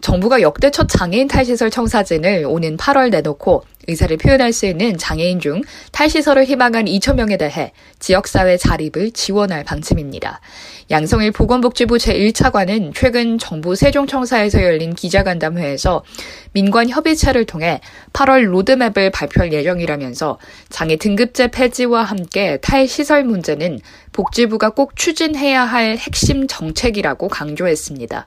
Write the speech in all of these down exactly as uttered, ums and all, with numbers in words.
정부가 역대 첫 장애인 탈시설 청사진을 오는 팔월 내놓고 의사를 표현할 수 있는 장애인 중 탈시설을 희망한 이천 명에 대해 지역사회 자립을 지원할 방침입니다. 양성일 보건복지부 제일 차관은 최근 정부 세종청사에서 열린 기자간담회에서 민관협의체를 통해 팔월 로드맵을 발표할 예정이라면서 장애 등급제 폐지와 함께 탈시설 문제는 복지부가 꼭 추진해야 할 핵심 정책이라고 강조했습니다.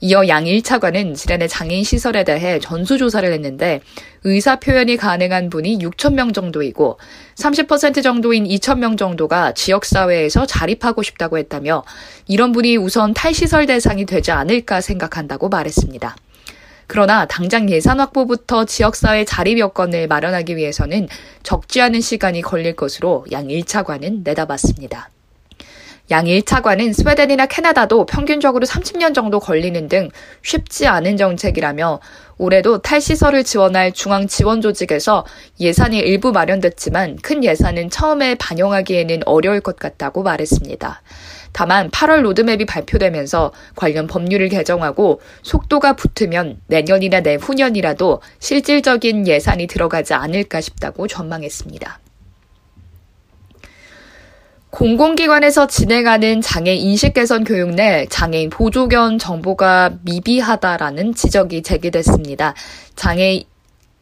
이어 양 일 차관은 지난해 장애인 시설에 대해 전수조사를 했는데 의사표현이 가능한 분이 육천 명 정도이고 삼십 퍼센트 정도인 이천 명 정도가 지역사회에서 자립하고 싶다고 했다며 이런 분이 우선 탈시설 대상이 되지 않을까 생각한다고 말했습니다. 그러나 당장 예산 확보부터 지역사회 자립 여건을 마련하기 위해서는 적지 않은 시간이 걸릴 것으로 양 일 차관은 내다봤습니다. 양 일 차관은 스웨덴이나 캐나다도 평균적으로 삼십 년 정도 걸리는 등 쉽지 않은 정책이라며 올해도 탈시설을 지원할 중앙지원조직에서 예산이 일부 마련됐지만 큰 예산은 처음에 반영하기에는 어려울 것 같다고 말했습니다. 다만 팔월 로드맵이 발표되면서 관련 법률을 개정하고 속도가 붙으면 내년이나 내후년이라도 실질적인 예산이 들어가지 않을까 싶다고 전망했습니다. 공공기관에서 진행하는 장애 인식개선 교육 내 장애인 보조견 정보가 미비하다라는 지적이 제기됐습니다. 장애,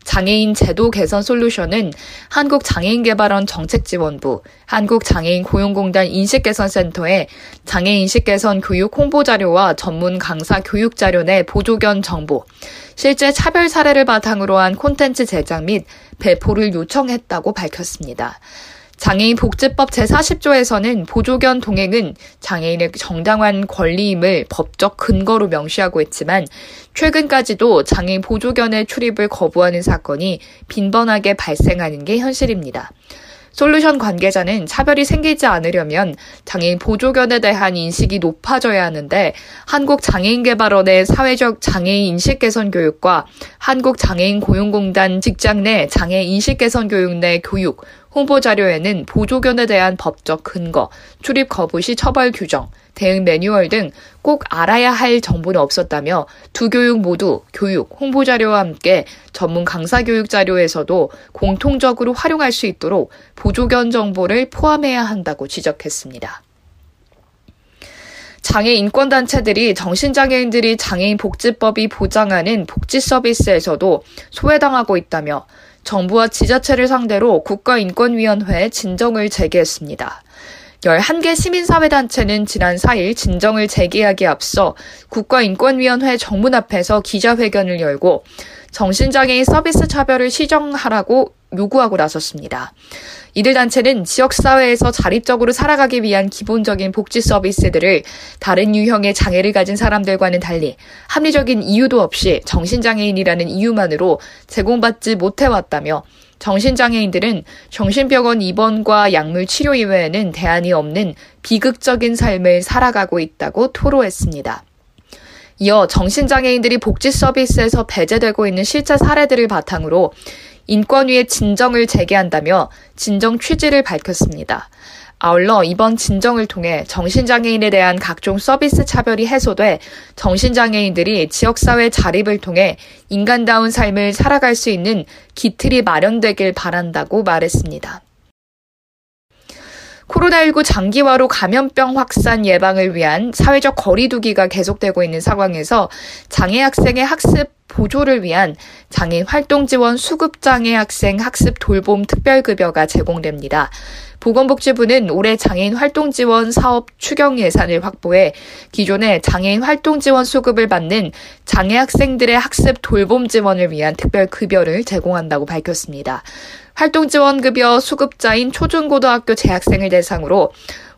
장애인 제도 개선 솔루션은 한국장애인개발원 정책지원부, 한국장애인고용공단 인식개선센터에 장애 인식개선 교육 홍보자료와 전문 강사 교육자료 내 보조견 정보, 실제 차별 사례를 바탕으로 한 콘텐츠 제작 및 배포를 요청했다고 밝혔습니다. 장애인 복지법 제사십 조에서는 보조견 동행은 장애인의 정당한 권리임을 법적 근거로 명시하고 있지만 최근까지도 장애인 보조견의 출입을 거부하는 사건이 빈번하게 발생하는 게 현실입니다. 솔루션 관계자는 차별이 생기지 않으려면 장애인 보조견에 대한 인식이 높아져야 하는데 한국장애인개발원의 사회적 장애인 인식개선 교육과 한국장애인고용공단 직장 내 장애 인식개선 교육 내 교육, 홍보자료에는 보조견에 대한 법적 근거, 출입 거부 시 처벌 규정, 대응 매뉴얼 등 꼭 알아야 할 정보는 없었다며 두 교육 모두 교육, 홍보자료와 함께 전문 강사 교육 자료에서도 공통적으로 활용할 수 있도록 보조견 정보를 포함해야 한다고 지적했습니다. 장애 인권단체들이 정신장애인들이 장애인 복지법이 보장하는 복지 서비스에서도 소외당하고 있다며 정부와 지자체를 상대로 국가인권위원회에 진정을 제기했습니다. 열한 개 시민사회단체는 지난 사 일 진정을 제기하기에 앞서 국가인권위원회 정문 앞에서 기자회견을 열고 정신장애인 서비스 차별을 시정하라고 요구하고 나섰습니다. 이들 단체는 지역사회에서 자립적으로 살아가기 위한 기본적인 복지 서비스들을 다른 유형의 장애를 가진 사람들과는 달리 합리적인 이유도 없이 정신장애인이라는 이유만으로 제공받지 못해왔다며 정신장애인들은 정신병원 입원과 약물 치료 이외에는 대안이 없는 비극적인 삶을 살아가고 있다고 토로했습니다. 이어 정신장애인들이 복지 서비스에서 배제되고 있는 실제 사례들을 바탕으로 인권위에 진정을 제기한다며 진정 취지를 밝혔습니다. 아울러 이번 진정을 통해 정신장애인에 대한 각종 서비스 차별이 해소돼 정신장애인들이 지역사회 자립을 통해 인간다운 삶을 살아갈 수 있는 기틀이 마련되길 바란다고 말했습니다. 코로나십구 장기화로 감염병 확산 예방을 위한 사회적 거리두기가 계속되고 있는 상황에서 장애 학생의 학습 보조를 위한 장애인 활동 지원 수급 장애 학생 학습 돌봄 특별급여가 제공됩니다. 보건복지부는 올해 장애인 활동 지원 사업 추경 예산을 확보해 기존의 장애인 활동 지원 수급을 받는 장애 학생들의 학습 돌봄 지원을 위한 특별급여를 제공한다고 밝혔습니다. 활동 지원 급여 수급자인 초중고등학교 재학생을 대상으로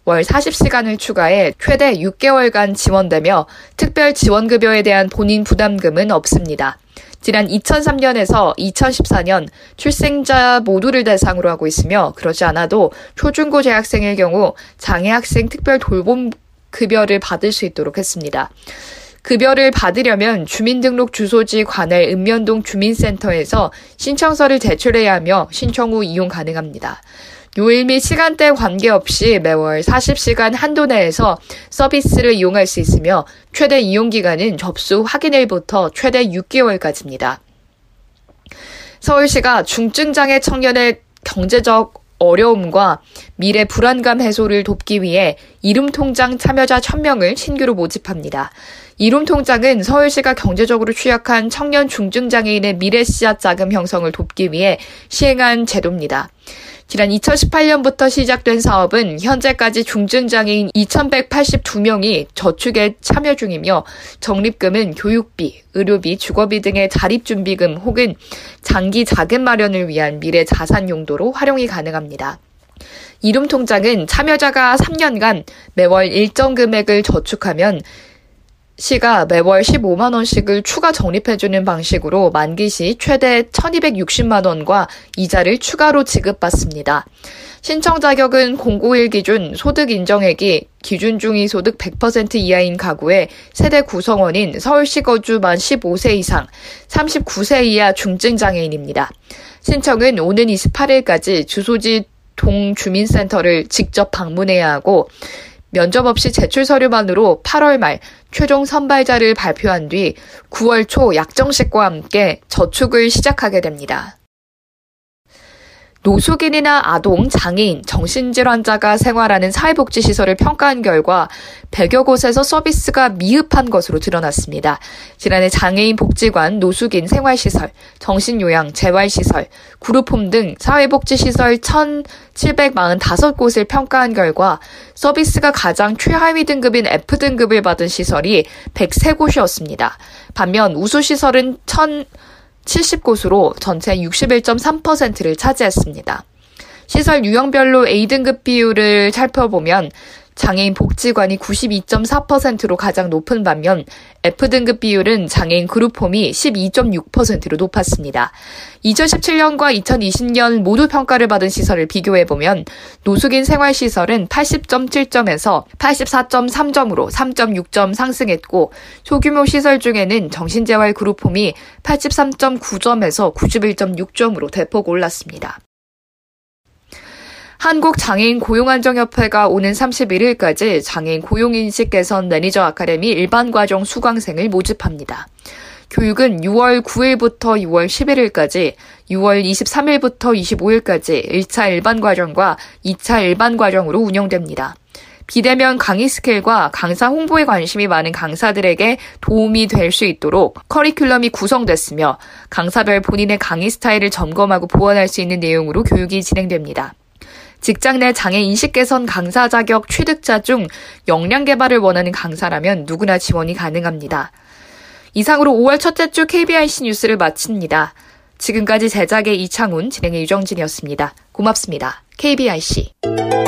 월 사십 시간을 추가해 최대 육 개월간 지원되며 특별 지원급여에 대한 본인 부담금은 없습니다. 지난 이천삼 년에서 이천십사 년 출생자 모두를 대상으로 하고 있으며, 그러지 않아도 초중고 재학생일 경우 장애학생 특별 돌봄 급여를 받을 수 있도록 했습니다. 급여를 받으려면 주민등록 주소지 관할 읍면동 주민센터에서 신청서를 제출해야 하며 신청 후 이용 가능합니다. 요일 및 시간대 관계없이 매월 사십 시간 한도 내에서 서비스를 이용할 수 있으며 최대 이용기간은 접수 확인일부터 최대 육 개월까지입니다. 서울시가 중증장애 청년의 경제적 어려움과 미래 불안감 해소를 돕기 위해 이룸통장 참여자 천 명을 신규로 모집합니다. 이룸통장은 서울시가 경제적으로 취약한 청년 중증장애인의 미래씨앗 자금 형성을 돕기 위해 시행한 제도입니다. 지난 이천십팔 년부터 시작된 사업은 현재까지 중증장애인 이천백팔십이 명이 저축에 참여 중이며 적립금은 교육비, 의료비, 주거비 등의 자립준비금 혹은 장기 자금 마련을 위한 미래 자산 용도로 활용이 가능합니다. 이룸통장은 참여자가 삼 년간 매월 일정 금액을 저축하면 시가 매월 십오만 원씩을 추가 적립해주는 방식으로 만기 시 최대 천이백육십만 원과 이자를 추가로 지급받습니다. 신청 자격은 공고일 기준 소득 인정액이 기준 중위소득 백 퍼센트 이하인 가구의 세대 구성원인 서울시 거주 만 십오 세 이상, 삼십구 세 이하 중증장애인입니다. 신청은 오는 이십팔 일까지 주소지 동주민센터를 직접 방문해야 하고 면접 없이 제출 서류만으로 팔월 말 최종 선발자를 발표한 뒤 구월 초 약정식과 함께 저축을 시작하게 됩니다. 노숙인이나 아동, 장애인, 정신질환자가 생활하는 사회복지시설을 평가한 결과 백여 곳에서 서비스가 미흡한 것으로 드러났습니다. 지난해 장애인 복지관, 노숙인 생활시설, 정신요양, 재활시설, 그룹홈 등 사회복지시설 천칠백사십오 곳을 평가한 결과 서비스가 가장 최하위 등급인 에프 등급을 받은 시설이 백삼 곳이었습니다. 반면 우수시설은 천칠십 곳으로 전체 육십일 점 삼 퍼센트를 차지했습니다. 시설 유형별로 에이 등급 비율을 살펴보면 장애인 복지관이 구십이 점 사 퍼센트로 가장 높은 반면 에프 등급 비율은 장애인 그룹홈이 십이 점 육 퍼센트로 높았습니다. 이천십칠 년과 이천이십 년 모두 평가를 받은 시설을 비교해보면 노숙인 생활시설은 팔십 점 칠 점에서 팔십사 점 삼 점으로 삼 점 육 점 상승했고 소규모 시설 중에는 정신재활 그룹홈이 팔십삼 점 구 점에서 구십일 점 육 점으로 대폭 올랐습니다. 한국장애인고용안정협회가 오는 삼십일 일까지 장애인 고용인식 개선 매니저 아카데미 일반과정 수강생을 모집합니다. 교육은 유월 구 일부터 유월 십일 일까지, 유월 이십삼 일부터 이십오 일까지 일 차 일반과정과 이 차 일반과정으로 운영됩니다. 비대면 강의 스킬과 강사 홍보에 관심이 많은 강사들에게 도움이 될 수 있도록 커리큘럼이 구성됐으며 강사별 본인의 강의 스타일을 점검하고 보완할 수 있는 내용으로 교육이 진행됩니다. 직장 내 장애 인식 개선 강사 자격 취득자 중 역량 개발을 원하는 강사라면 누구나 지원이 가능합니다. 이상으로 오월 첫째 주 케이비아이씨 뉴스를 마칩니다. 지금까지 제작의 이창훈, 진행의 유정진이었습니다. 고맙습니다. 케이비아이씨.